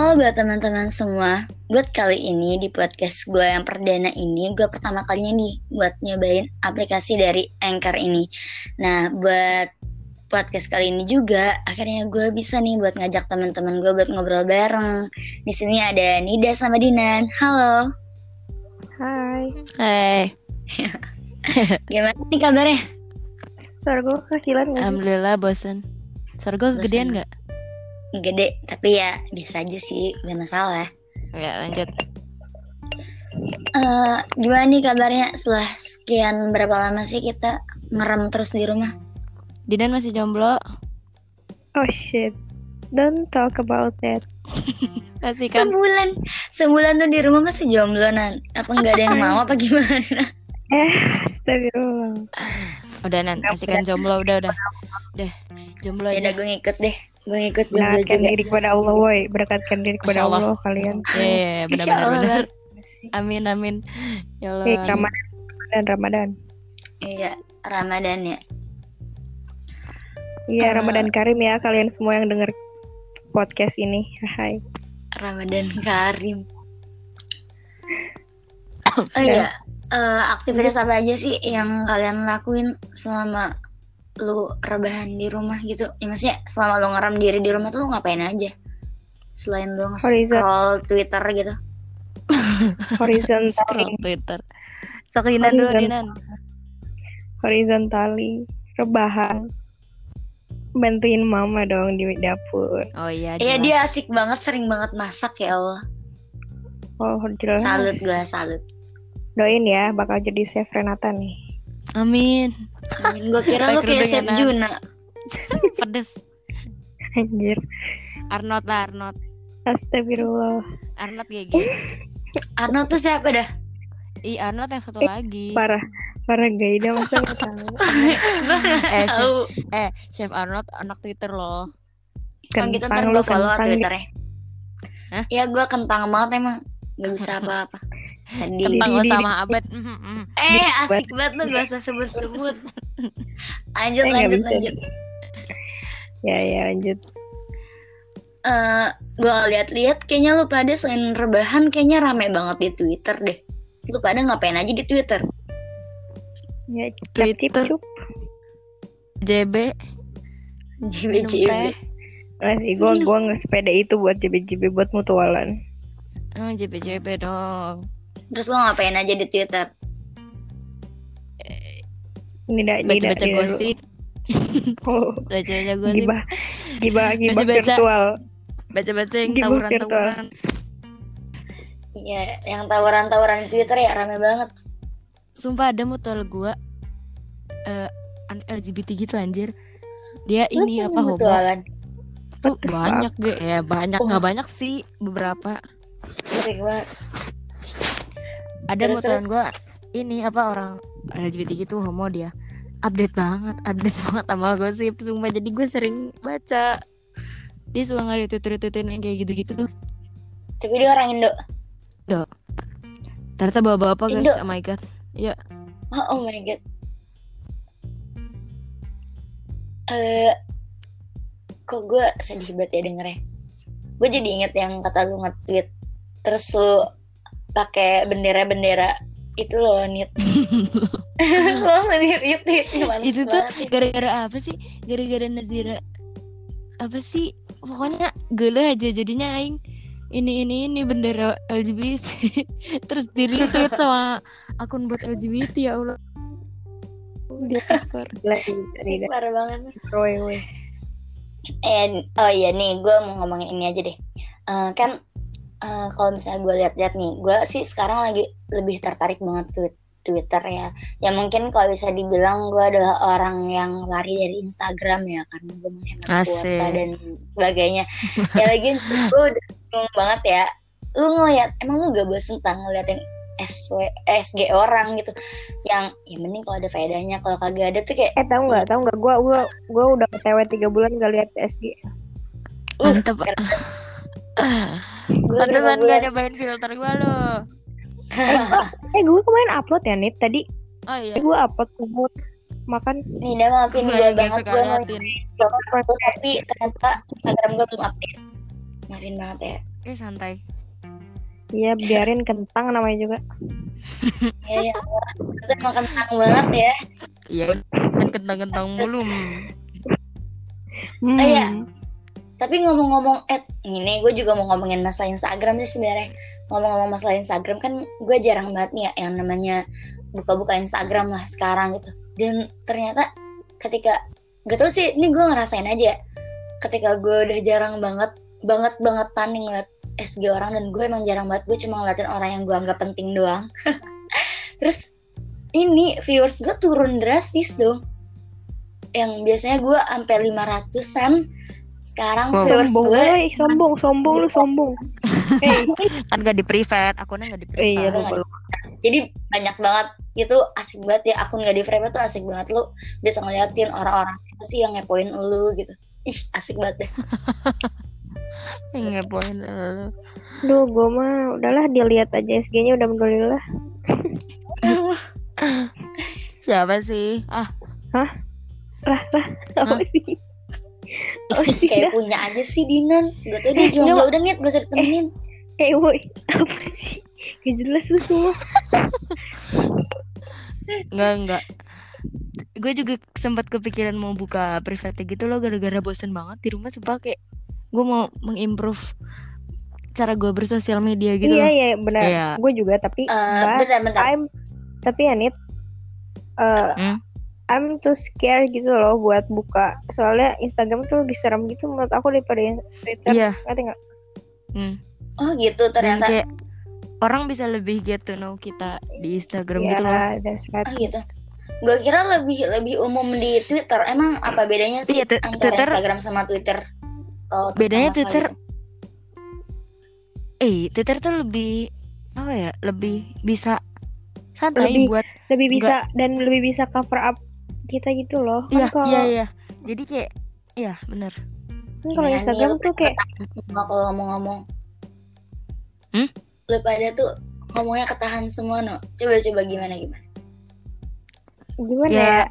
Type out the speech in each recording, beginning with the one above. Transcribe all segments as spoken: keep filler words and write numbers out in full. Halo buat teman-teman semua. Buat kali ini di podcast gue yang perdana ini, gue pertama kalinya nih buat nyobain aplikasi dari Anchor ini. Nah, buat podcast kali ini juga akhirnya gue bisa nih buat ngajak teman-teman gue buat ngobrol bareng. Di sini ada Nida sama Dinan. Halo. Hai. Hai. Gimana nih kabarnya? Suara gue kecilan gak? Alhamdulillah, bosen. Suara gue kegedean gak? Gede, tapi ya biasa aja sih, gak masalah. Ya, lanjut. uh, Gimana nih kabarnya setelah sekian berapa lama sih kita ngerem terus di rumah? Dinan masih jomblo. Oh shit, don't talk about that. Masih kan? Sebulan, sebulan tuh di rumah masih jomblo, Nan. Apa gak ada yang mau apa gimana? Eh, astagfirullah. Udah, Nan, kasihkan jomblo, udah, udah Udah, jomblo aja. Yaudah, gue ngikut deh gue ngikut berakatkan diri kepada Allah, woi berakatkan diri kepada Allah, Allah kalian. Iya, yeah, yeah, benar-benar. Amin amin ya Allah. Hey, Ramadan dan Ramadan. Iya, Ramadan ya. Iya, uh, Ramadan Karim ya kalian semua yang dengar podcast ini. Hai. Ramadan Karim. Oh iya, uh, aktivitas apa aja sih yang kalian lakuin selama lu rebahan di rumah gitu ya, maksudnya selama lu ngeram diri di rumah tuh lu ngapain aja selain lu nge-scroll Twitter gitu? Horizontal Twitter. So Dinan dulu, Dinan. Horizontali rebahan, bantuin mama dong di dapur. Oh iya. Iya, dia asik banget, sering banget masak ya Allah. Oh jelas. Salut, gue salut. Doain ya bakal jadi chef Renata nih. Amin. Gue kira lu kayak Chef Juna. Pedes. Anjir. Arnold lah, Arnold. Astagfirullah. Arnold kayak gitu. Arnold tuh siapa dah? Ih, Arnold yang satu lagi. Parah. Parah Gaida masa gak tahu. eh, chef, eh, Chef Arnold anak Twitter loh. Kan kita ntar gue follow Twitternya. Hah? Ya gue kentang banget emang. Gak bisa apa-apa. Sedih. Kentang lo sama abad. Eh, asik banget lu, gak usah sebut-sebut. Lanjut, eh, lanjut, lanjut. Ya, ya, lanjut. Uh, gue lihat-lihat kayaknya lu pada selain rebahan kayaknya rame banget di Twitter deh. Lu pada ngapain aja di Twitter? Ya, Twitter. J B. J B J B. Masih gue gue ngesepeda itu buat J B J B buat mutualan. Oh, J B J B dong. Terus lo ngapain aja di Twitter? Baca-baca gosip. Oh, baca-baca gosip. Gibah, gibah, gibah virtual. Baca-baca yang tawuran-tawuran. Iya, yang tawuran-tawuran Twitter ya rame banget. Sumpah ada mutual gua uh, L G B T gitu anjir. Dia ini apa homo? Tuh banyak gue ya, banyak nggak banyak sih, beberapa. Keren. Ada mutuan gue ini apa orang L G B T gitu homo, dia update banget update banget sama gosip sumpah, jadi gue sering baca. Dia suka nge tweet-tweetin yang kayak gitu-gitu tuh, tapi dia orang Indo Indo ternyata bawa-bawa apa guys. Oh my god ya, oh, oh my god. Eh uh, kok gue sedih banget ya dengernya. Gue jadi inget yang kata lu nge-tweet terus lu pakai bendera-bendera itu loh, Nit. Lo sendiri itu itu tuh gara-gara apa sih? Gara-gara Nazira apa sih? Pokoknya geuleuh aja jadinya aing ini ini ini bendera L G B T. Terus di-retweet sama akun buat L G B T, ya Allah. Dia cover. Parah banget. Roy weh. Eh oh iya nih, gue mau ngomongin ini aja deh. Uh, kan Uh, kalau misalnya gue lihat-lihat nih, gue sih sekarang lagi lebih tertarik banget ke Twitter ya. Ya mungkin kalau bisa dibilang gue adalah orang yang lari dari Instagram ya, karena gue menghemat kuota dan sebagainya. Ya lagi gue udah bingung banget ya. Lu ngeliat, emang lu gak bosan tentang ngeliatin S W, S G orang gitu? Yang ya mending kalau ada faedahnya, kalau kagak ada tuh kayak. Eh tau nggak? Tau nggak? Gue gue gue udah T W tiga bulan gak lihat S G. Uh, Mantep. Pantesan gak nyobain filter gue loh. Eh gue kemarin upload ya Nit tadi. Oh iya, gue upload kubur makan. Nih udah maafin gue banget, gue mau tapi ternyata Instagram gue belum update. masin banget ya. Eh santai. Iya biarin kentang namanya juga. Iya, saya mau kentang banget ya. Iya kan kentang-kentang mulu. Hmm. Oh iya. Tapi ngomong-ngomong eh ini gue juga mau ngomongin masalah Instagram sih sebenarnya. Ngomong-ngomong masalah Instagram kan gue jarang banget nih ya yang namanya buka-buka Instagram lah sekarang gitu. Dan ternyata ketika gak tau sih, ini gue ngerasain aja ya, ketika gue udah jarang banget banget bangetan nih ngeliat S G orang, dan gue emang jarang banget, gue cuma ngeliatin orang yang gue anggap penting doang. Terus ini viewers gue turun drastis dong, yang biasanya gue sampai lima ratusan sekarang. Wow. Viewers sombong gue woy, sombong sombong lu sombong. Hey. Kan gak di private, akunnya gak di private. Iya, kan. Jadi banyak banget itu, asik banget ya, akun gak di private tuh asik banget, lu bisa ngeliatin orang-orang sih yang ngepoin lu gitu. Ih asik banget deh. Ngepoin lu. Duh gue mah udahlah, dilihat aja S G-nya udah mendolir lah. Siapa sih? Ah, hah? Lah lah. Oh sih. Oh sih. Kayak punya aja sih Dinan. Gue tuh dia jomblo udah niat gue ditemenin. Eh woi, apa sih? Gak jelas lu semua. Enggak enggak. Gue juga sempat kepikiran mau buka private gitu loh, gara-gara bosen banget di rumah. Sebab kayak gue mau mengimprove cara gue bersosial media gitu. Iya loh. Iya benar. Iya. Gue juga tapi uh, bentar, bentar. I'm tapi Anit uh, hmm? I'm too scared gitu loh buat buka. Soalnya Instagram tuh lebih serem gitu menurut aku daripada Twitter. Iya. Ngerti enggak? Hmm. Oh gitu ternyata. Dan kayak orang bisa lebih get to know kita di Instagram yeah, gitu loh. Iya, that's right. Oh gitu. Gue kira lebih lebih umum di Twitter. Emang apa bedanya sih yeah, t- antara Twitter, Instagram sama Twitter? Oh, bedanya Twitter. Gitu? Eh, Twitter tuh lebih apa ya? Lebih bisa santai lebih, buat lebih bisa gak, dan lebih bisa cover up kita gitu loh. Iya, kan iya, iya. Jadi kayak iya, benar. Kan kalau Instagram tuh kayak kalau ngomong-ngomong. Hmm? Lu pada tuh ngomongnya ketahan semua, no. Coba-coba gimana gimana? Gimana ya? Ya?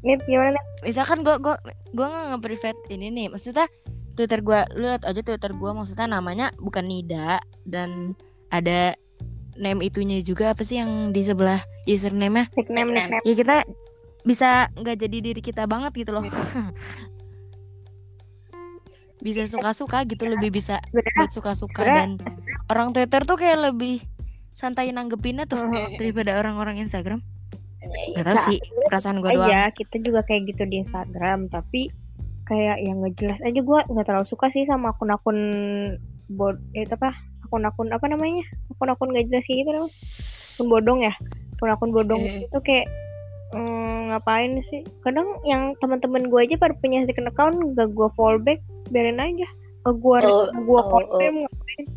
Nip, gimana? Misalkan gue gue gue nggak nge-private ini nih, maksudnya Twitter gue, lu lihat aja Twitter gue, maksudnya namanya bukan Nida dan ada name itunya juga, apa sih yang di sebelah username-nya? Nickname, nickname. Ya kita bisa nggak jadi diri kita banget gitu loh. Bisa suka-suka gitu, lebih bisa buat suka-suka, dan orang Twitter tuh kayak lebih santai nanggepinnya tuh daripada orang-orang Instagram. Gak tau nah, sih, perasaan gue doang. Iya, kita juga kayak gitu di Instagram. Tapi kayak yang gak jelas aja. Gue gak terlalu suka sih sama akun-akun bod, ya itu apa? Akun-akun apa namanya? Akun-akun gak jelas kayak gitu namanya. Akun bodong ya? Akun-akun bodong e. itu kayak mm, ngapain sih? Kadang yang teman-teman gue aja pada punya second account, gak gue follow back, biarin aja. Gue oh, gue follow oh, back oh. Ngapain?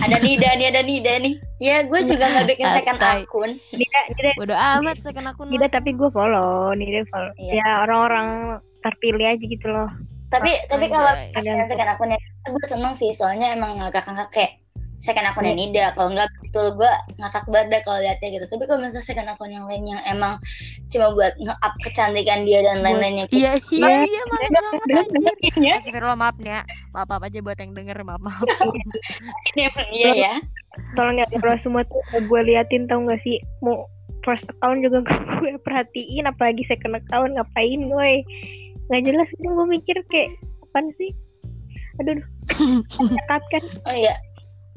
Ada Nida nih, ada Nida nih. Ya gue juga gak bikin second akun Nida, Nida bodo amat second akun Nida, tapi gue follow Nida follow. Iya. Ya orang-orang terpilih aja gitu loh. Tapi oh, tapi kalau bikin second akunnya gue seneng sih, soalnya emang ngakak-ngakak kayak second akunnya hmm. Nida. Kalau gak betul gue ngakak banget kalau liatnya gitu. Tapi kalau misalnya second akun yang lain yang emang cuma buat nge-up kecantikan dia dan lain-lainnya gitu. Iya iya iya malas banget anjir. Astagfirullah, maaf nih ya. Maaf-maaf aja buat yang denger, maaf-maaf. Iya ya. Tolong ya kalau semua tuh gue liatin, tau gak sih. Mau first account juga gue perhatiin, apalagi second account ngapain gue. Gak jelas gitu, gue mikir kayak apaan sih. Aduh ngekat kan. Oh iya.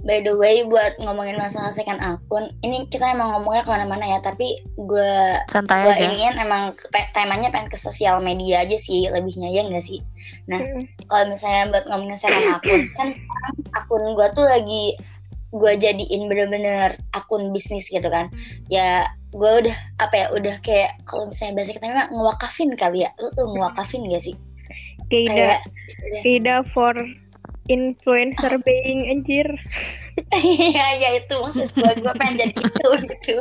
By the way, buat ngomongin masalah second akun, ini kita emang ngomongnya kemana-mana ya, tapi gue gue ingin emang temanya pengen ke sosial media aja sih, lebihnya ya nggak sih. Nah, mm. kalau misalnya buat ngomongin second akun, kan sekarang akun gue tuh lagi gue jadiin bener-bener akun bisnis gitu kan. Ya, gue udah apa ya, udah kayak kalau misalnya bahasa kita memang ngewakafin kali ya, lu tuh ngewakafin gak sih? Tidak, tidak for influencer being anjir. Iya, ya itu maksud gue, gue pengen jadi itu gitu.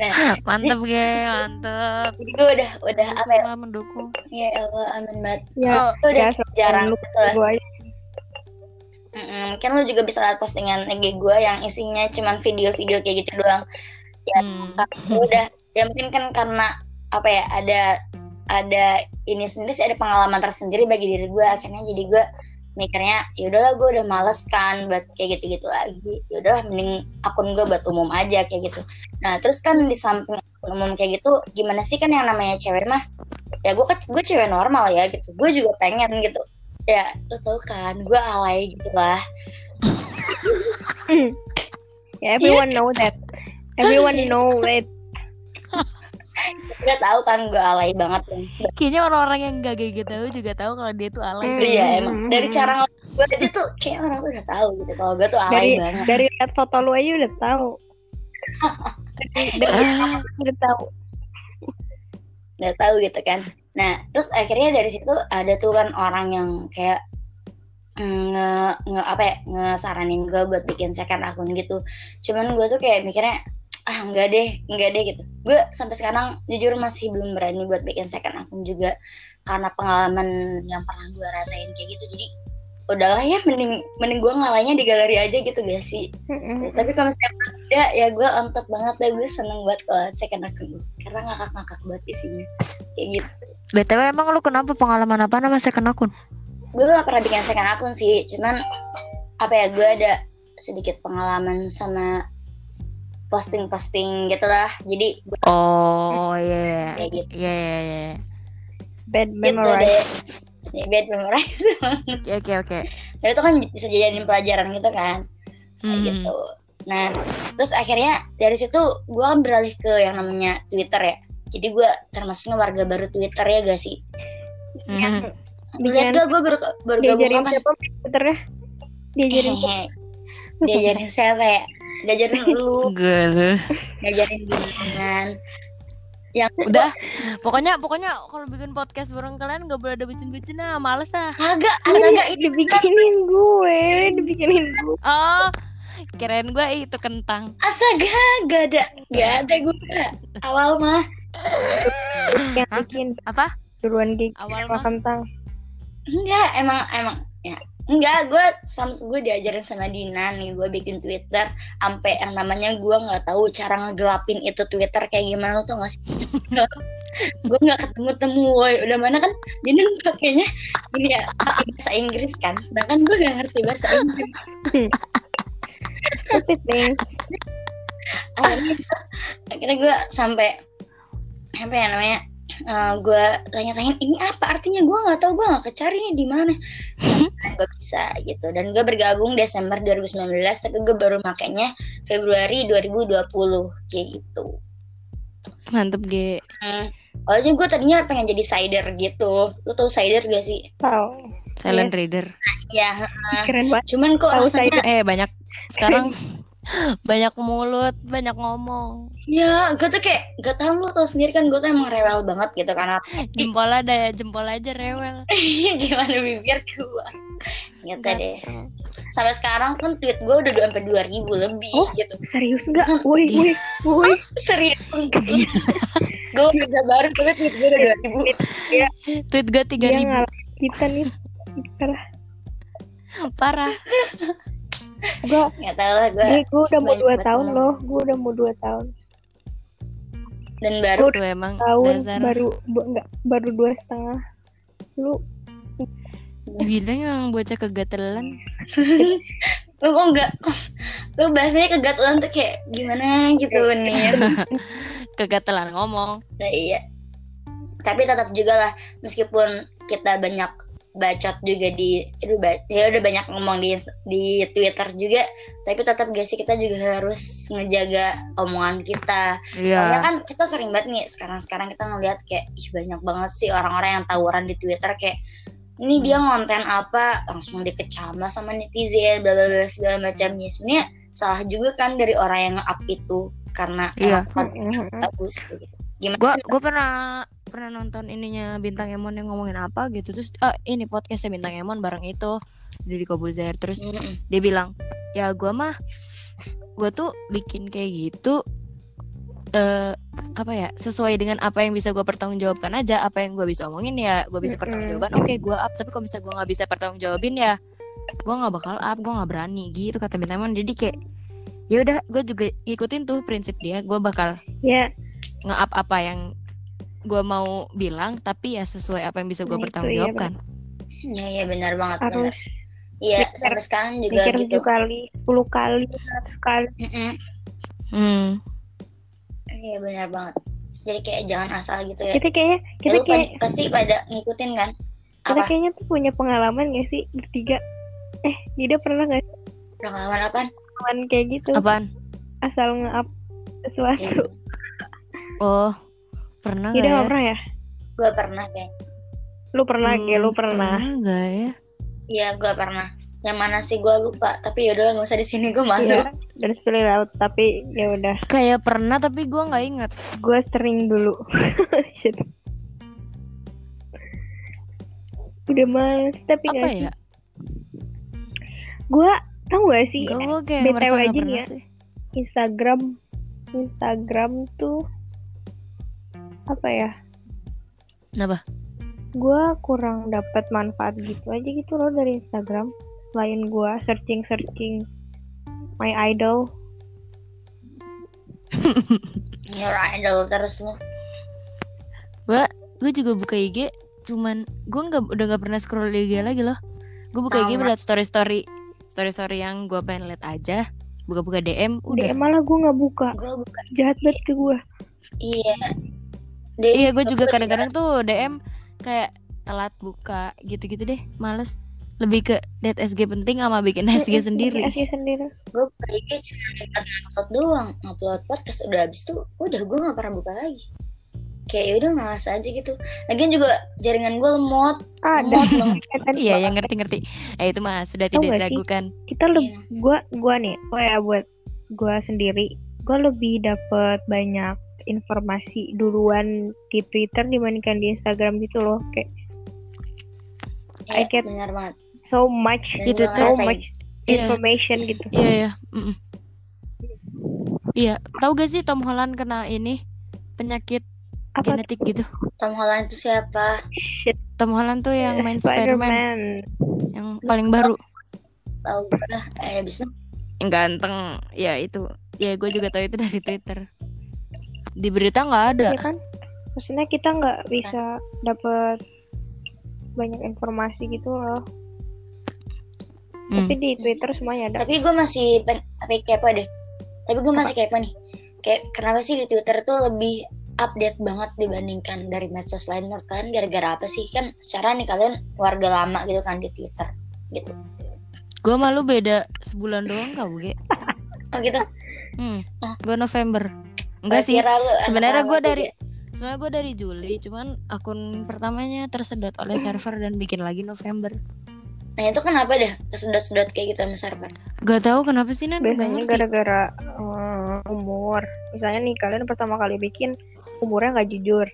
Nah, mantep gue, mantep. Jadi gue udah udah apa ya? Mendukung. Ya Allah, amin banget. Ya, oh, udah ya, jarang lu gue. Mungkin lu juga bisa lihat postingan I G gue yang isinya cuman video-video kayak gitu doang. Ya, hmm. udah. Ya mungkin kan karena apa ya? Ada ada ini sendiri, ada pengalaman tersendiri bagi diri gue, akhirnya jadi gue mikirnya ya udahlah gue udah males kan buat kayak gitu-gitu lagi, ya udahlah mending akun gue buat umum aja kayak gitu. Nah terus kan di samping akun umum kayak gitu, gimana sih kan yang namanya cewek mah ya gue gue cewek normal ya gitu, gue juga pengen gitu ya, lo tau kan gue alay gitu lah. Yeah, everyone know that, everyone know it. Gak tahu kan gue alay banget kan. Kayaknya orang-orang yang gak kayak gitu juga tahu kalau dia tuh alay. Iya mm-hmm. Kan? Emang dari cara ngomong gue aja tuh kayak orang tuh udah tahu gitu kalau gue tuh alay dari, banget. Dari lihat foto lu aja udah tahu. dari dari udah tahu. Udah tahu gitu kan. Nah terus akhirnya dari situ ada tuh kan orang yang kayak nge, nge apa ya ngesaranin gue buat bikin second akun gitu. Cuman gue tuh kayak mikirnya ah enggak deh, enggak deh gitu. Gue sampai sekarang jujur masih belum berani buat bikin second akun juga karena pengalaman yang pernah gue rasain kayak gitu. Jadi udahlah ya mending mending gue ngalainya di galeri aja gitu gak sih. Mm-hmm. Tapi kalau misalnya ada ya gue ontop banget deh, gue seneng buat kalau second akun karena ngakak-ngakak buat isinya kayak gitu. B T W emang lu kenapa pengalaman apa nama second akun? Gue gak pernah bikin second akun sih, cuman apa ya gue ada sedikit pengalaman sama posting-posting gitu lah. Jadi gue oh iya yeah. Gitu. Yeah, yeah, yeah. Bad memorize. Gitu bad memorize. Oke oke oke. Jadi itu kan bisa jadiin pelajaran gitu kan. Kayak hmm. gitu. Nah, terus akhirnya dari situ gue kan beralih ke yang namanya Twitter ya. Jadi gue termasuknya warga baru Twitter ya gak sih? Iya. Ingat gak gue baru baru gabung apa? Twitternya? Diajarin siapa? Diajarin siapa ya? Ngajarin lu, ngajarin bimbingan, yang udah, pokoknya pokoknya kalau bikin podcast bareng kalian nggak boleh ada bucin-bucin ah, males ah. Agak, agak ini dibikinin gue, dibikinin gue. Oh, keren gue itu kentang. Astaga, gak ada, gak ada gue. Awal mah. Yang bikin apa? Duluan gigi. Awal mah kentang. Enggak, emang emang ya. Enggak, gue sam gue diajarin sama Dina nih, gue bikin Twitter sampai yang namanya gue nggak tahu cara ngegelapin itu Twitter kayak gimana tuh nggak sih? Gue nggak ketemu-temu, woy. Udah mana kan Dina pakainya ini ya pakai bahasa Inggris kan, sedangkan gue nggak ngerti bahasa Inggris. akhirnya akhirnya gue sampai apa ya namanya? Uh, gue tanya-tanyain ini apa artinya, gue nggak tahu, gue nggak kecari nih di mana, nggak bisa gitu. Dan gue bergabung Desember dua ribu sembilan belas tapi gue baru makainya Februari dua ribu dua puluh kayak gitu. Mantep ge. Hmm. Awalnya gue tadinya pengen jadi cider gitu, lo tau cider gak sih? Tau. Silent yes. Reader. Nah, ya. Keren banget. Cuman kok tau rasanya cider. Eh banyak sekarang. Banyak mulut, banyak ngomong. Ya, gue tuh kayak gak tau, lu tau sendiri kan gue tuh emang rewel banget gitu karena jempol ada, jempol aja rewel. Gimana bibir gue gitu gak deh. Sampai sekarang pun tweet gue udah sampai dua ribu lebih oh, gitu. Serius gak? Woi, woi, woi. Serius enggak? Gue udah baru tapi tweet gue udah dua ribu ya. Tweet gue tiga ribu ya, ngalah kita nih. Parah. Parah. Gue nggak tahu lah gue. Gue udah mau dua tahun loh, gue udah mau dua tahun. Dan baru tuh emang tahun dasar. baru bu- nggak baru dua setengah. Lu bilang emang bocah kegatelan. Lu kok nggak, lu bahasanya kegatelan tuh kayak gimana gitu nih? Kegatelan ngomong. Nah, iya. Tapi tetap juga lah, meskipun kita banyak bacot juga di, ya udah banyak ngomong di di Twitter juga, tapi tetap gak sih kita juga harus ngejaga omongan kita. Yeah. Soalnya kan kita sering banget nih sekarang-sekarang kita ngelihat kayak ih banyak banget sih orang-orang yang tawuran di Twitter kayak ini hmm. dia ngonten apa langsung dikecama sama netizen, bla bla bla segala macamnya. Sebenarnya salah juga kan dari orang yang nge-up itu karena yeah. emang bagus gitu. Gimana? Gue pernah pernah nonton ininya Bintang Emon yang ngomongin apa gitu, terus ah, ini podcastnya Bintang Emon bareng itu dari Cobuzair, terus mm-hmm. dia bilang ya gue mah gue tuh bikin kayak gitu uh, apa ya sesuai dengan apa yang bisa gue pertanggungjawabkan aja, apa yang gue bisa omongin ya gue bisa pertanggungjawabkan, oke okay, gue up, tapi kalau bisa gue nggak bisa pertanggungjawabin ya gue nggak bakal up, gue nggak berani gitu kata Bintang Emon. Jadi kayak ya udah gue juga ikutin tuh prinsip dia, gue bakal ya yeah. nge-up apa yang gue mau bilang tapi ya sesuai apa yang bisa gue nah, pertanggungjawabkan. Iya ya, benar banget. Harus benar. Iya, mikir, sampai sekarang juga mikir gitu. Mikir tujuh kali, sepuluh kali, seratus kali. Heeh. Hmm. Iya, benar banget. Jadi kayak jangan asal gitu ya. Kita kayaknya kita lalu kayak pasti pada ngikutin kan. Kita apa? Kayaknya tuh punya pengalaman enggak sih bertiga? Eh, Dida pernah enggak? Pengalaman apaan? Pengalaman kayak gitu. Apaan? Asal nge-up sesuatu. Oh, pernah enggak? Dida enggak ya? Pernah ya? Gua pernah kayak. Lu pernah hmm, kayak lu pernah. Pernah enggak ya? Iya, gua pernah. Yang mana sih gua lupa, tapi ya udahlah enggak usah di sini gua malu. Ya, dari spill out tapi ya udah. Kayak pernah tapi gua enggak ingat. Gua sering dulu. Shit. Udah males tapi apa gak ya? Gue tau gak sih gak, B T W aja nih ya sih. Instagram Instagram tuh apa ya, kenapa? Gue kurang dapat manfaat gitu aja gitu loh dari Instagram. Selain gue searching-searching my idol. Your idol terus lo. Gue Gue juga buka I G, cuman gue nggak udah nggak pernah scroll I G lagi loh. Gue buka I G buat story story story story yang gue pengen liat aja. Buka-buka D M udah. D M malah gue nggak buka. buka. Jahat banget ke gue. Iya. D M iya gue juga kadang-kadang juga. Tuh D M kayak telat buka gitu-gitu deh. Males. Lebih ke liat S G penting sama bikin S G mm-hmm. sendiri. S G sendiri. Gue buka I G cuma upload doang. Upload podcast udah habis tuh. Udah gue nggak pernah buka lagi. Kayak yaudah malas aja gitu. Lagian juga jaringan gue lemot. Ah, lemot banget. Iya, yang ngerti-ngerti. Eh itu mah sudah tidak diragukan. Kita le- yeah. gua gua nih, oh ya buat gua sendiri, gua lebih dapat banyak informasi duluan di Twitter dibandingkan di Instagram gitu loh, kayak yeah, I get benar banget. So much gitu, so much information yeah. gitu. Iya, yeah, iya. Yeah. Iya, yeah. Tahu gak sih Tom Holland kena ini penyakit apa genetik tuh? Gitu. Tom Holland itu siapa? Shit. Tom Holland tuh yang main Spider-Man, Spider-Man. Yang paling baru. Tahu gue. Eh bisa. Yang ganteng. Ya itu. Ya gue juga tahu itu dari Twitter. Di berita nggak ada. Ya kan? Maksudnya kita nggak bisa dapat banyak informasi gitu loh. Hmm. Tapi di Twitter semuanya ada. Tapi gue masih pen- tapi kepo deh. Tapi gue masih kepo nih. Kayak kenapa sih di Twitter tuh lebih update banget dibandingkan dari medsos lain? Menurut kalian gara-gara apa sih? Kan secara nih kalian warga lama gitu kan di Twitter gitu. Gue malu beda sebulan doang kau Ge. Oh gitu? Hmm. Oh. Gue November. Enggak oh, sih. Sebenarnya gue dari sebenarnya gue dari Juli. Cuman akun pertamanya tersedot oleh server dan bikin lagi November. Nah itu kenapa dah tersedot-sedot kayak gitu sama server? Gak tahu kenapa sih Nan. Biasanya gara-gara um, umur. Misalnya nih kalian pertama kali bikin umurnya nggak jujur.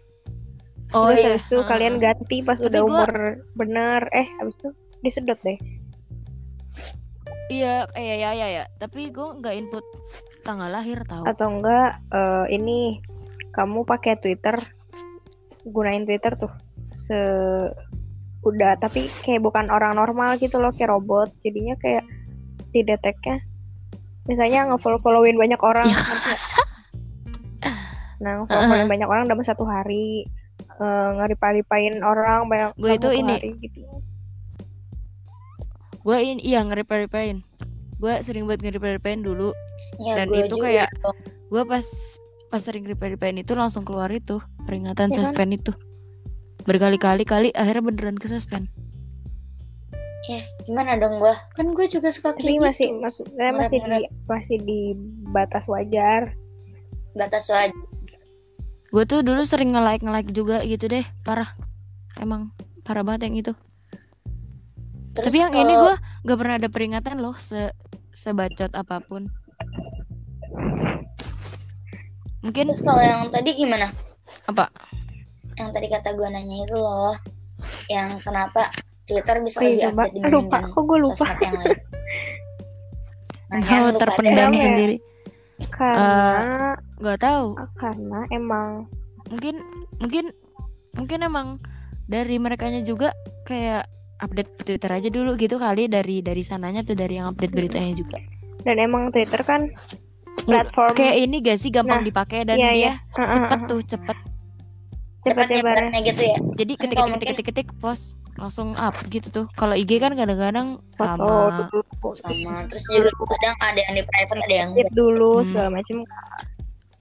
Oh terus iya. Habis itu hmm. kalian ganti pas tapi udah umur gua... bener. Eh habis itu disedot deh. Iya, iya, iya, iya. Ya. Tapi gue nggak input tanggal lahir tahu. Atau enggak uh, ini kamu pakai Twitter, gunain Twitter tuh se udah tapi kayak bukan orang normal gitu loh, kayak robot. Jadinya kayak dideteknya. Misalnya nge-follow-followin banyak orang. Ya. Nah, follow-follow uh-huh. banyak orang dalam satu hari, uh, ngeripa-ripain orang banyak. Gue itu ini gitu. Gue ini iya ngeripa-ripain. Gue sering buat ngeripa-ripain dulu ya, dan itu kayak gue pas pas sering ngeripa-ripain itu langsung keluar itu peringatan ya, suspend kan? Itu berkali-kali kali akhirnya beneran ke suspend. Ya gimana dong gue? Kan gue juga suka kayak gitu. Masih masih masih di, masih di batas wajar. Batas wajar. Gue tuh dulu sering nge-like nge-like juga gitu deh, parah, emang parah banget yang itu. Terus tapi yang kalau... ini gue gak pernah ada peringatan loh, se sebacot apapun. Mungkin. Terus kalau yang tadi gimana? Apa? Yang tadi kata gue nanya itu loh, yang kenapa Twitter bisa oh, lebih lupa. update dibandingkan sosmed yang lain? Nah, terpendam ya. Sendiri. Karena uh, gak tahu. Karena emang Mungkin Mungkin Mungkin emang dari merekanya juga kayak update Twitter aja dulu gitu kali. Dari dari sananya tuh, dari yang update beritanya juga. Dan emang Twitter kan platform kayak ini gak sih, gampang nah, dipakai. Dan iya, dia iya. Cepet uh, uh, uh. tuh Cepet Cepet nyebarnya gitu ya. Jadi ketik-ketik ketik post langsung up gitu tuh. Kalau I G kan kadang-kadang sama sama terus juga kadang ada yang di private, ada yang dulu hmm. segala macam.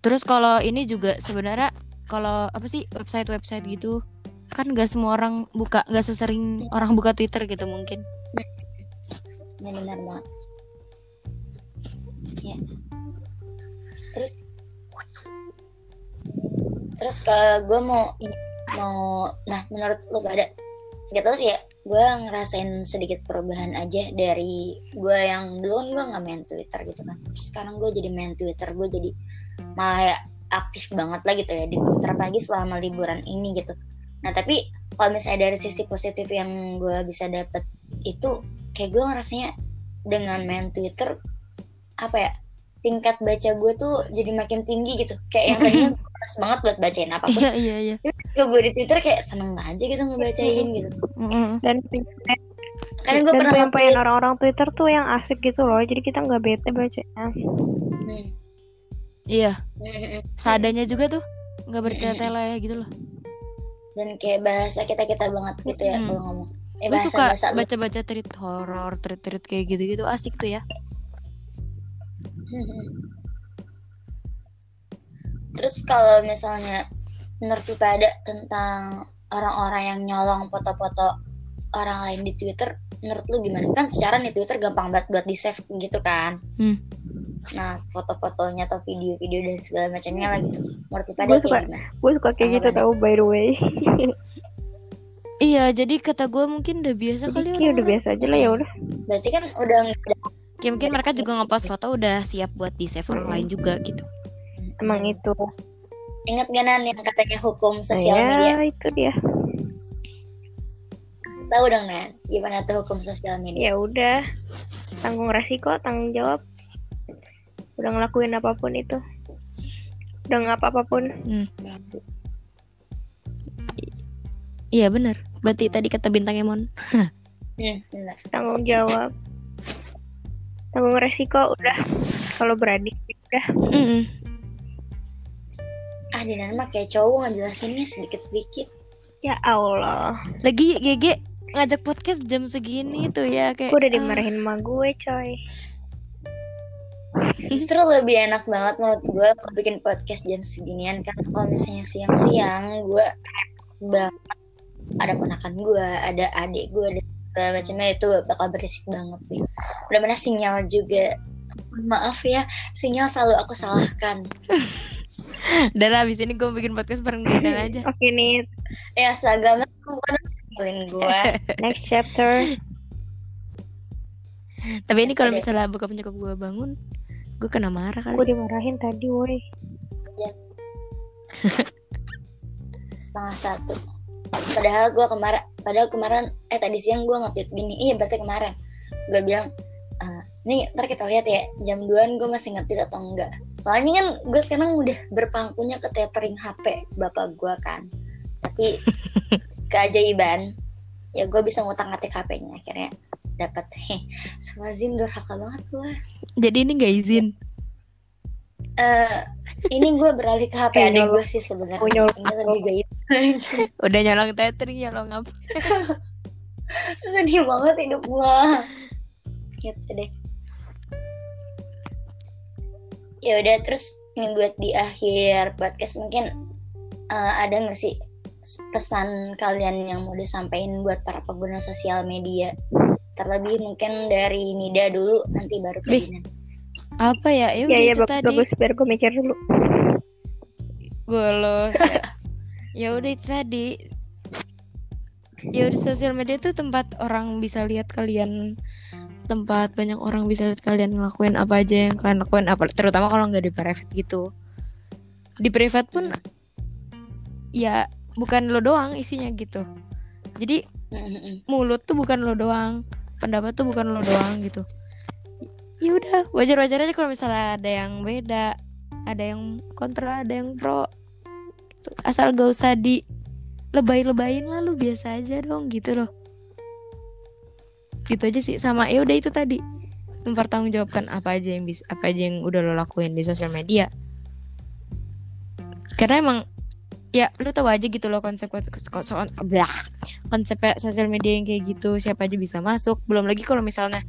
Terus kalau ini juga sebenarnya kalau apa sih website-website gitu kan gak semua orang buka, gak sesering orang buka Twitter gitu mungkin. Ya benar banget. Ya. Terus terus kalau gue mau mau nah menurut lo pada gak tau sih ya, gue ngerasain sedikit perubahan aja dari gue yang dulu gue nggak main Twitter gitu kan, terus sekarang gue jadi main Twitter, gue jadi malah ya, aktif banget lah gitu ya di Twitter pagi selama liburan ini gitu. Nah tapi kalau misalnya dari sisi positif yang gue bisa dapet itu kayak gue ngerasanya dengan main Twitter apa ya, tingkat baca gue tuh jadi makin tinggi gitu, kayak yang tadinya males banget buat bacain apapun. Iya iya iya. Kalau gue di Twitter kayak seneng aja gitu ngebacain mm-hmm. gitu. Mm-hmm. Dan karena gue pernah ngapain orang-orang Twitter tuh yang asik gitu loh, jadi kita nggak bete bacanya. Hmm. Iya. Seadanya juga tuh, nggak bertele-tele gitu loh. Dan kayak bahasa kita kita banget gitu ya mm. kalau ngomong. Eh, gue suka baca-baca tweet horor, tweet-tweet kayak gitu-gitu asik tuh ya. Terus kalau misalnya menurut pada tentang orang-orang yang nyolong foto-foto orang lain di Twitter, menurut lu gimana? Kan secara nih Twitter gampang banget buat di-save gitu kan. Hmm. Nah, foto-fotonya atau video-video dan segala macamnya lah gitu. Menurut pada gua kayak gimana? Gue suka kayak gitu tau, by the way. Iya, jadi kata gue mungkin udah biasa kali ya. Iya, udah biasa aja lah ya udah. Berarti kan udah ya mungkin mereka juga nge-post foto udah siap buat di-save hmm. orang lain juga gitu. Emang itu. Ingat gak Nan yang katanya hukum sosial ya, media? Ya itu dia. Tahu dong Nan, gimana tuh hukum sosial media? Ya udah, tanggung resiko, tanggung jawab. Udah ngelakuin apapun itu, udah ngapa apapun. Hmm. Iya benar. Berarti tadi kata Bintang Emon. Hmm, benar. Tanggung jawab, tanggung resiko udah. Kalau berani udah. Mm-mm. Ah, Dinan mah kayak cowok ngejelasinnya sedikit-sedikit. Ya Allah. Lagi G G ngajak podcast jam segini tuh ya kayak. Gue udah dimarahin sama uh... gue coy. Justru lebih enak banget menurut gue kalau bikin podcast jam seginian kan. Kalau misalnya siang-siang gue banget. Ada ponakan gue, ada adik gue, ada segala macamnya, itu bakal berisik banget nih. Udah mana sinyal juga. Maaf ya, sinyal selalu aku salahkan. Dan abis ini gue bikin podcast bareng Dinan aja. Oke okay, nih. Ya seagama bukan ngilin gue. Next chapter. Tapi ini kalau misalnya bokap nyokap gue bangun, gue kena marah kali. Gue dimarahin tadi woi. Ya. Setengah satu. Padahal gue kemarin, padahal kemarin, eh tadi siang gue nge-tweet gini. Iya berarti kemarin. Gue bilang. Ini ntar kita lihat ya jam dua-an gue masih nge-tweet atau enggak. Soalnya kan gue sekarang udah berpangkunya ke tethering H P bapak gue kan. Tapi keajaiban ya gue bisa ngutang-ngatik H P-nya akhirnya dapat. Heh, sama Zim durhaka banget gue. Jadi ini nggak izin. Eh uh, ini gue beralih ke H P adik gue sih sebenarnya. Ini lebih gaib. Udah nyolong tethering ya lo ngap. Sedih banget hidup gue. Gitu deh. Ya udah terus ini buat di akhir podcast mungkin uh, ada nggak sih pesan kalian yang mau disampaikan buat para pengguna sosial media, terlebih mungkin dari Nida dulu nanti baru ke Dinan. Apa ya? Ya, ya, ya itu bagus, tadi. Bagus biar gue mikir dulu. Gue los. Ya udah itu tadi. Ya udah sosial media itu tempat orang bisa lihat kalian. Tempat banyak orang bisa lihat kalian ngelakuin apa aja yang kalian lakuin, apa terutama kalau nggak di private gitu. Di private pun ya bukan lo doang isinya gitu, jadi mulut tuh bukan lo doang, pendapat tuh bukan lo doang gitu. Ya udah wajar-wajar aja kalau misalnya ada yang beda, ada yang kontra, ada yang pro gitu. Asal gak usah di lebay-lebayin lah, lu biasa aja dong gitu loh. Gitu aja sih, sama ya udah itu tadi, mempertanggungjawabkan apa aja yang bisa, apa aja yang udah lo lakuin di sosial media. Karena emang ya lu tahu aja gitu loh konsep konsep sosial media yang kayak gitu, siapa aja bisa masuk. Belum lagi kalau misalnya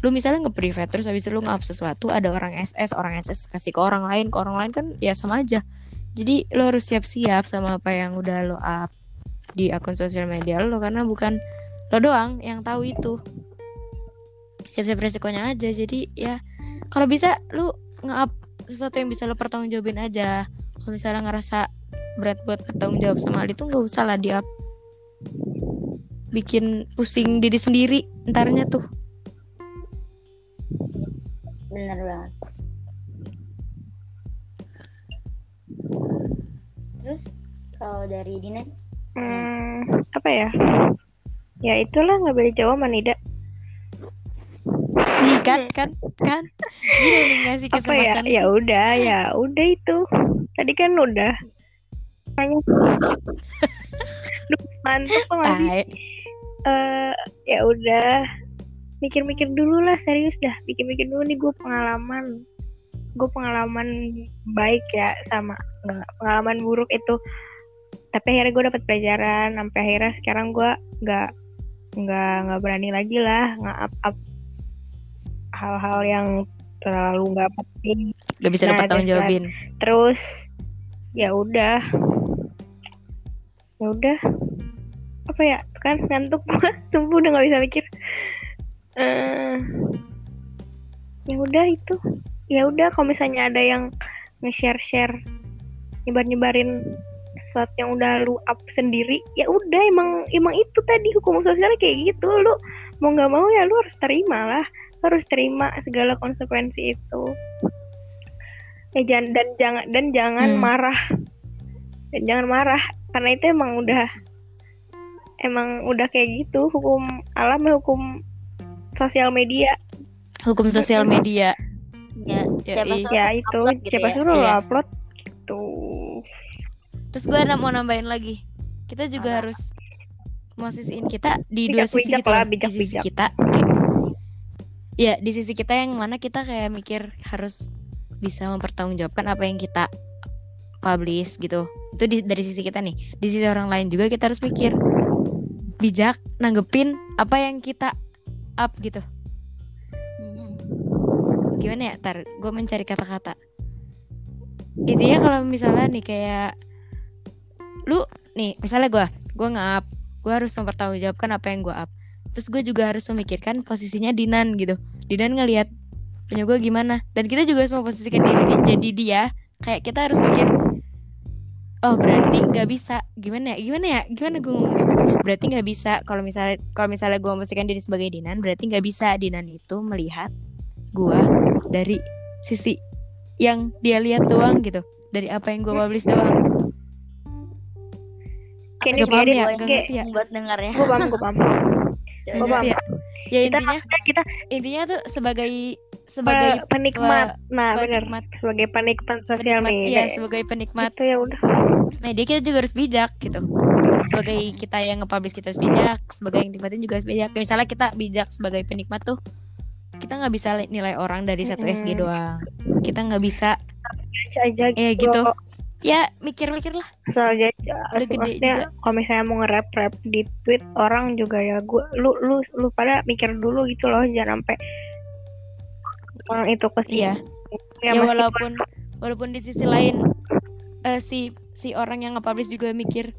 lu misalnya nge-private terus habis itu lu nge-up sesuatu, ada orang S S, orang S S kasih ke orang lain, ke orang lain kan ya sama aja. Jadi lu harus siap-siap sama apa yang udah lu up di akun sosial media lu, karena bukan lu doang yang tahu itu. Siap-siap resikonya aja. Jadi ya kalau bisa lu nge-up sesuatu yang bisa lu pertanggungjawabin aja. Kalau misalnya ngerasa berat buat bertanggung jawab sama hal itu, enggak usah lah di-up. Bikin pusing diri sendiri entarnya tuh. Bener banget. Terus kalau dari Dina, hmm, apa ya? Ya itulah, nggak boleh jawab manida. Nih kan kan kan. Gini nih ngasih kesempatan. Apa ya? Ya udah, ya udah itu. Tadi kan udah. Tanya. Duh, mantep banget. Eh, ya udah. Mikir-mikir dulu lah, serius dah. Mikir-mikir dulu nih, gue pengalaman. Gue pengalaman baik ya sama enggak, pengalaman buruk itu. Tapi akhirnya gue dapet pelajaran. Sampai akhirnya sekarang gue enggak enggak enggak berani lagi lah nge-up-up hal-hal yang terlalu enggak penting. Enggak bisa dapat tanggung jawabin. Terus ya udah. Ya udah. Apa ya? Kan ngantuk gue. Sumpah udah enggak bisa mikir. Uh, ya udah itu, ya udah kalau misalnya ada yang nge-share-share, nyebar-nyebarin sesuatu yang udah lu up sendiri, ya udah emang emang itu tadi hukum sosialnya kayak gitu. Lu mau nggak mau ya lu harus terima lah, lu harus terima segala konsekuensi itu. Ya jangan dan jangan dan jangan hmm. marah, dan jangan marah karena itu emang udah emang udah kayak gitu hukum alam, hukum sosial media. Hukum sosial media. Ya, siapa suruh ya, itu, gitu siapa ya? Suruh lo iya. upload gitu. Terus gue mau nambahin lagi. Kita juga ah. harus posisiin kita di bijak, dua sisi bijak gitu. Lah, bijak, di sisi bijak. Kita. Ya, di sisi kita yang mana kita kayak mikir harus bisa mempertanggungjawabkan apa yang kita publish gitu. Itu di, dari sisi kita nih. Di sisi orang lain juga kita harus mikir bijak nanggepin apa yang kita up gitu. Gimana ya? Ntar gue mencari kata-kata. Intinya kalau misalnya nih kayak lu nih, misalnya gue gue nge-up, gue harus mempertanggungjawabkan apa yang gue up. Terus gue juga harus memikirkan posisinya Dinan gitu. Dinan ngelihat punya gue gimana. Dan kita juga harus memposisikan diri jadi dia. Kayak kita harus mikir, oh berarti nggak bisa. Gimana ya? Gimana ya? Gimana gue ngomongin? Berarti nggak bisa kalau misalnya kalau misalnya gue memposisikan diri sebagai Dinan, berarti nggak bisa Dinan itu melihat gue dari sisi yang dia lihat doang gitu, dari apa yang gue publish doang. Kayaknya paham ya, kayak ya. Buat dengar ya. Gue paham, gue paham. Gue paham. Ya, ya intinya kita, kita intinya tuh sebagai sebagai penikmat, pe, nah benar, sebagai penikmat sosial media. Iya, sebagai penikmat. Itu ya udah. Media kita juga harus bijak gitu. Sebagai kita yang nge-publish kita harus bijak, sebagai yang nikmatin juga harus bijak. Misalnya kita bijak sebagai penikmat tuh, kita nggak bisa nilai orang dari satu mm-hmm. S G doang. Kita nggak bisa aja gitu. Ya gitu. Ya mikir-mikir lah. Soalnya maksudnya kalau misalnya mau nge-rap-rap di tweet orang juga ya gue, lu lu lu pada mikir dulu gitu loh, jangan sampai orang itu kesini. Iya. Ya, ya walaupun walaupun di sisi lain uh, si si orang yang nge-publish juga mikir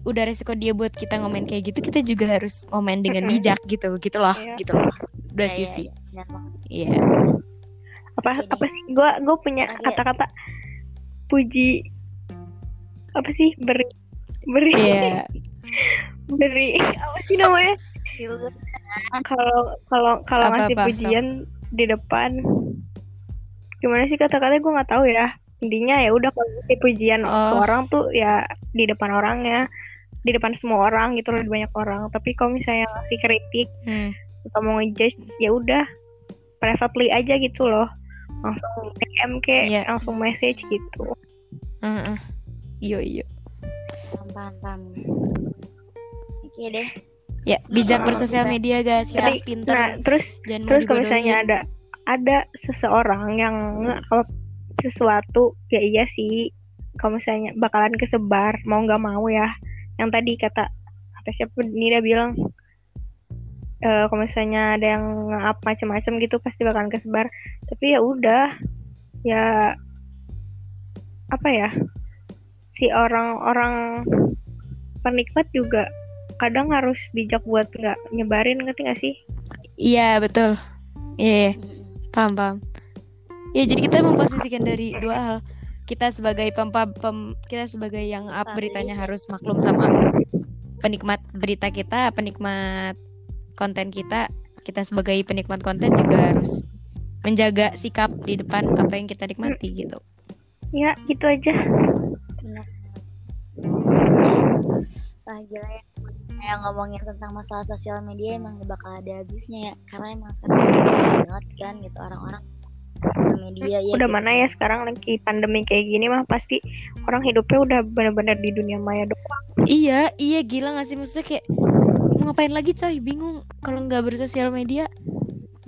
udah resiko dia buat kita ngomen kayak gitu, kita juga harus ngomen dengan bijak gitu, gitu loh, yeah. gitu loh, dua yeah, sisi. Iya. Yeah, yeah. Apa Gini. apa sih? Gue gue punya oh, kata-kata yeah. puji apa sih beri beri yeah. beri apa sih namanya? Kalau kalau kalau ngasih apa, pujian apa? Di depan, gimana sih kata-katanya gue nggak tahu ya. Intinya ya udah kalau ngasih pujian oh. orang tuh ya di depan orangnya, di depan semua orang gitu loh, banyak orang. Tapi kalau misalnya ngasih kritik hmm. atau mau ngejudge, ya udah privately aja gitu loh, langsung D M ke, yeah. langsung message gitu. Uh-uh. Iyo iyo. Paham paham. Oke deh. Ya bijak bersosial media guys, kita harus pintar. Nah terus Jangan terus kalau misalnya ada ada seseorang yang nge-up sesuatu, ya iya sih kalau misalnya bakalan kesebar mau nggak mau ya. Yang tadi kata kata siapa Nida bilang uh, kalau misalnya ada yang nge-up macam-macam gitu pasti bakalan kesebar. Tapi ya udah, ya apa ya, si orang-orang penikmat juga kadang harus bijak buat nggak nyebarin, ngerti nggak sih? Iya betul, iya yeah. paham paham. Ya jadi kita memposisikan dari dua hal. Kita sebagai pem, pem kita sebagai yang up beritanya harus maklum sama penikmat berita kita, penikmat konten kita. Kita sebagai penikmat konten juga harus menjaga sikap di depan apa yang kita nikmati gitu. Ya, gitu aja. Benar. Wah, gila ya. Kayak ngomongin tentang masalah sosial media emang gak bakal ada habisnya ya. Karena emang sekarang banget kan gitu orang-orang media ya. Udah gitu. Mana ya sekarang lagi pandemi kayak gini mah pasti orang hidupnya udah benar-benar di dunia maya doang. Iya, iya gila enggak sih, maksudnya kayak mau ngapain lagi coy, bingung kalau enggak bersosial media.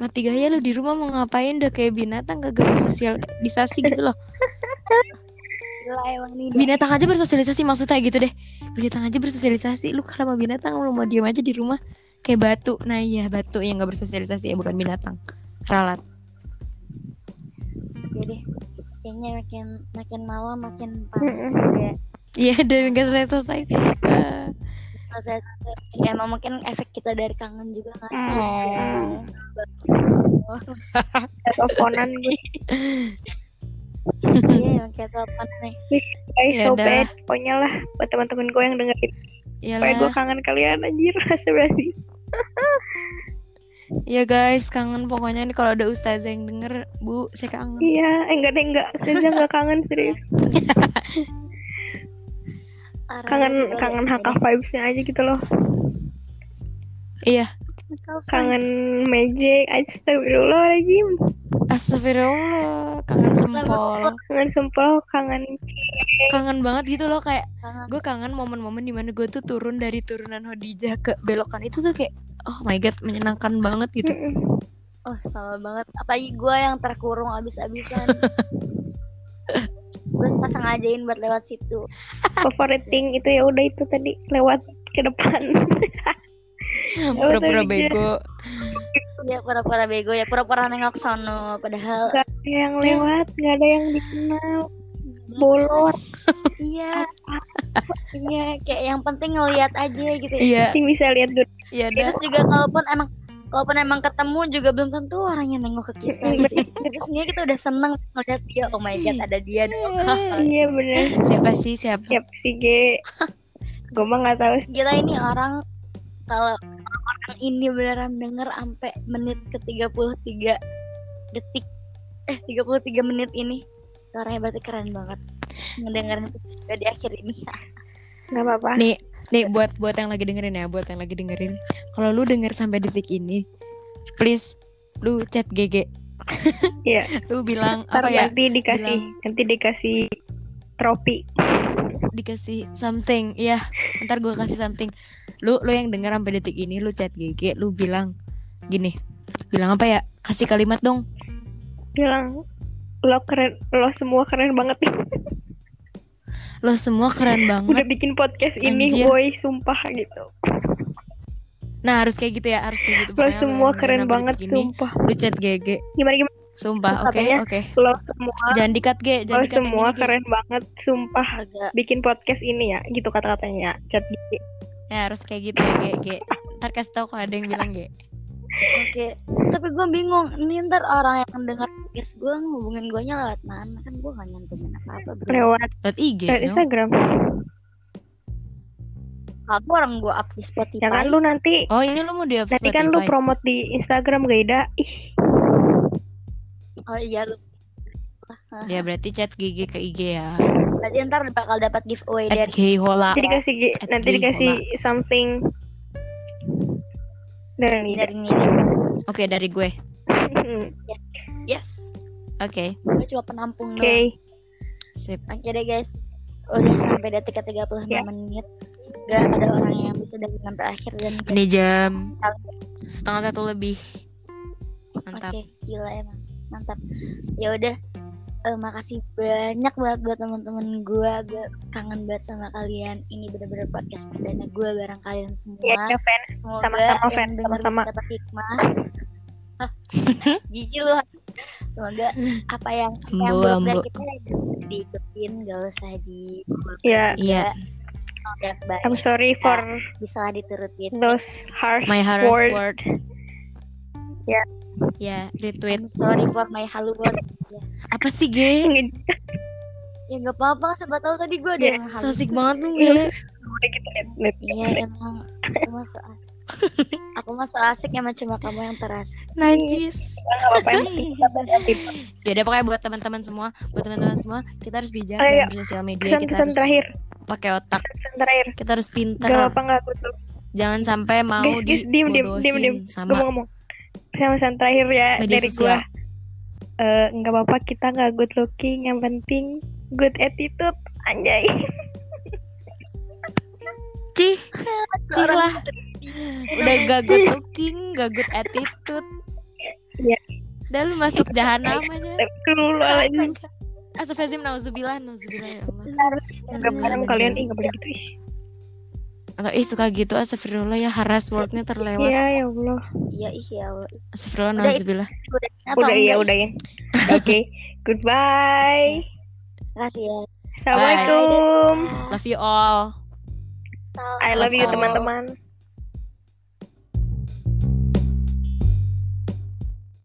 Mati gaya lu di rumah mau ngapain, udah kayak binatang kagak bersosialisasi gitu loh. Gila emang nih. Binatang aja bersosialisasi maksudnya gitu deh. Binatang aja bersosialisasi, lu kalau mau binatang lu mau diam aja di rumah kayak batu. Nah, iya batu yang enggak bersosialisasi ya, bukan binatang. Ralat. Jadi kayaknya makin makin malam makin panas ya. Iya dan nggak selesai. Selesai selesai. Emang mungkin efek kita dari kangen juga nggak sih? Teleponan gue. Iya kayak telepon nih. Guys so bad. Pokoknya lah buat teman-teman gue yang dengerin. Kayak gue kangen kalian anjir sebenarnya. Ya guys, kangen pokoknya nih kalau ada ustazah yang denger, Bu, saya kangen. Iya, enggak deh enggak, ustazah enggak kangen serius. kangen kangen H K vibes-nya aja gitu loh. Iya. Kangen magic, astagfirullahaladzim. Astagfirullah, kangen sempol. Kangen sempol, kangen cik. Kangen banget gitu loh kayak gue kangen momen-momen dimana gue tuh turun dari turunan Hodijah ke belokan itu tuh kayak oh my god, menyenangkan banget gitu. Oh, sama banget. Apalagi gue yang terkurung abis-abisan. Gue pasang ajain buat lewat situ. Favoriting itu ya udah itu tadi lewat ke depan. Pura-pura bego. Ya pura-pura bego ya, pura-pura nengok sono padahal gak ada yang lewat, gak ada yang dikenal. Bolor. Iya. Iya, kayak yang penting ngelihat aja gitu. Iya. Penting bisa lihat dulu. Iya. Terus juga kalaupun emang kalaupun emang ketemu juga belum tentu orangnya nengok ke kita. Gitu. Terus sebenarnya kita udah seneng ngelihat dia. Oh my god, ada dia dong. Iya benar. Siapa sih siapa? Siapa sih G? Gue mah nggak tahu. Gila ini orang kalau orang ini beneran denger sampai menit ke tiga puluh tiga detik eh tiga puluh tiga menit ini. Suaranya berarti keren banget. Ngedengerin juga di akhir ini. Gak apa-apa. Nih, nih buat buat yang lagi dengerin ya, buat yang lagi dengerin. Kalau lu denger sampai detik ini, please lu chat G G. Iya. Lu bilang ntar apa ya? Nanti dikasih, bilang, nanti dikasih trofi. Dikasih something, ya. Ntar gue kasih something. Lu lu yang denger sampai detik ini, lu chat G G, lu bilang gini. Bilang apa ya? Kasih kalimat dong. Bilang lo keren, lo semua keren banget nih. Lo semua keren banget. Udah bikin podcast ini, anjir. Boy, sumpah gitu. Nah, harus kayak gitu ya, harus kayak gitu. Lo Pernyataan semua keren banget, ini, sumpah. Lu chat G G. Gimana gimana? Sumpah, oke, oke. Okay, okay. Lo semua. Jangan dikat G, jangan dikat. Lo semua ini, keren banget, sumpah. Agak. Bikin podcast ini ya, gitu kata-katanya, chat G G. Ya, harus kayak gitu ya, G G. Ntar kasih tau kalau ada yang bilang G. Oke, okay. Tapi gue bingung. Ini ntar orang yang dengar podcast gue ngehubungin gue nya lewat mana? Kan gue gak nyantumin apa-apa bro. Lewat I G, lewat Instagram. Aku orang gue up di Spotify. Jangan lu nanti. Oh ini lu mau di up Spotify. Nanti kan lu promote di Instagram Gaida. Ih. Oh iya lu. Ya berarti chat G G ke I G ya. Berarti ntar bakal dapat giveaway dari Hola. Nanti dikasih, nanti dikasih something. Dari dari Oke okay, dari gue. Yes. Oke. Okay. Gue cuma penampung. Oke. Okay. Sip. Oke okay deh guys. Udah sampai detik ke tiga puluh lima yeah. menit. Gak ada orang yang bisa dengar sampai akhir dan. Ini jam setengah satu lebih. Mantap. Oke okay, gila emang. Mantap. Ya udah. uh, makasih banyak banget buat teman-teman gue. Gue kangen banget sama kalian. Ini benar-benar podcast perdana gue bareng kalian semua. Ya, fans. Semoga sama-sama yang dengar bisa dapat hikmah. Jiji lu. Semoga apa yang kita buat kita diikutin, gak usah di. Iya. Iya. I'm sorry for bisa diturutin those harsh my harsh word. word. Ya. Yeah. Ya, yeah, retweet. I'm sorry for my halu word. Apa sih, Ge? Ya enggak apa-apa, siapa tahu tadi gue ada yeah. yang halu. Sosik banget lu, Ge. Iya, emang cuma so asik. Aku mah so asik emang cuma kamu yang terasa. Najis. Enggak apa-apa. Ya udah, pokoknya buat teman-teman semua, buat teman-teman semua, kita harus bijak dalam sosial media, kita harus pakai otak. Kita harus pintar. Enggak apa-apa, enggak butuh. Jangan sampai mau dibodohin sama ngomong. Pesan-pesan terakhir ya media dari sosial. Gua uh, gak apa-apa kita gak good looking, yang penting good attitude. Anjay. Cih Cilah udah gak good looking, gak good attitude. Iya. Udah lu masuk jahanam aja. Keluar aja. Astagfirullahaladzim. Nauzubillah. Nauzubillah ya Allah. Gak bareng kalian. Ih gak boleh gitu. Ih atau ih suka gitu, astagfirullah ya, harass wordnya terlewat. Iya ya Allah. Iya ih ya Allah. Astagfirullah nauzubillah. Udah iya udah ya. Oke, goodbye. Makasih ya. Assalamualaikum. Bye. Love you all. I love you teman-teman.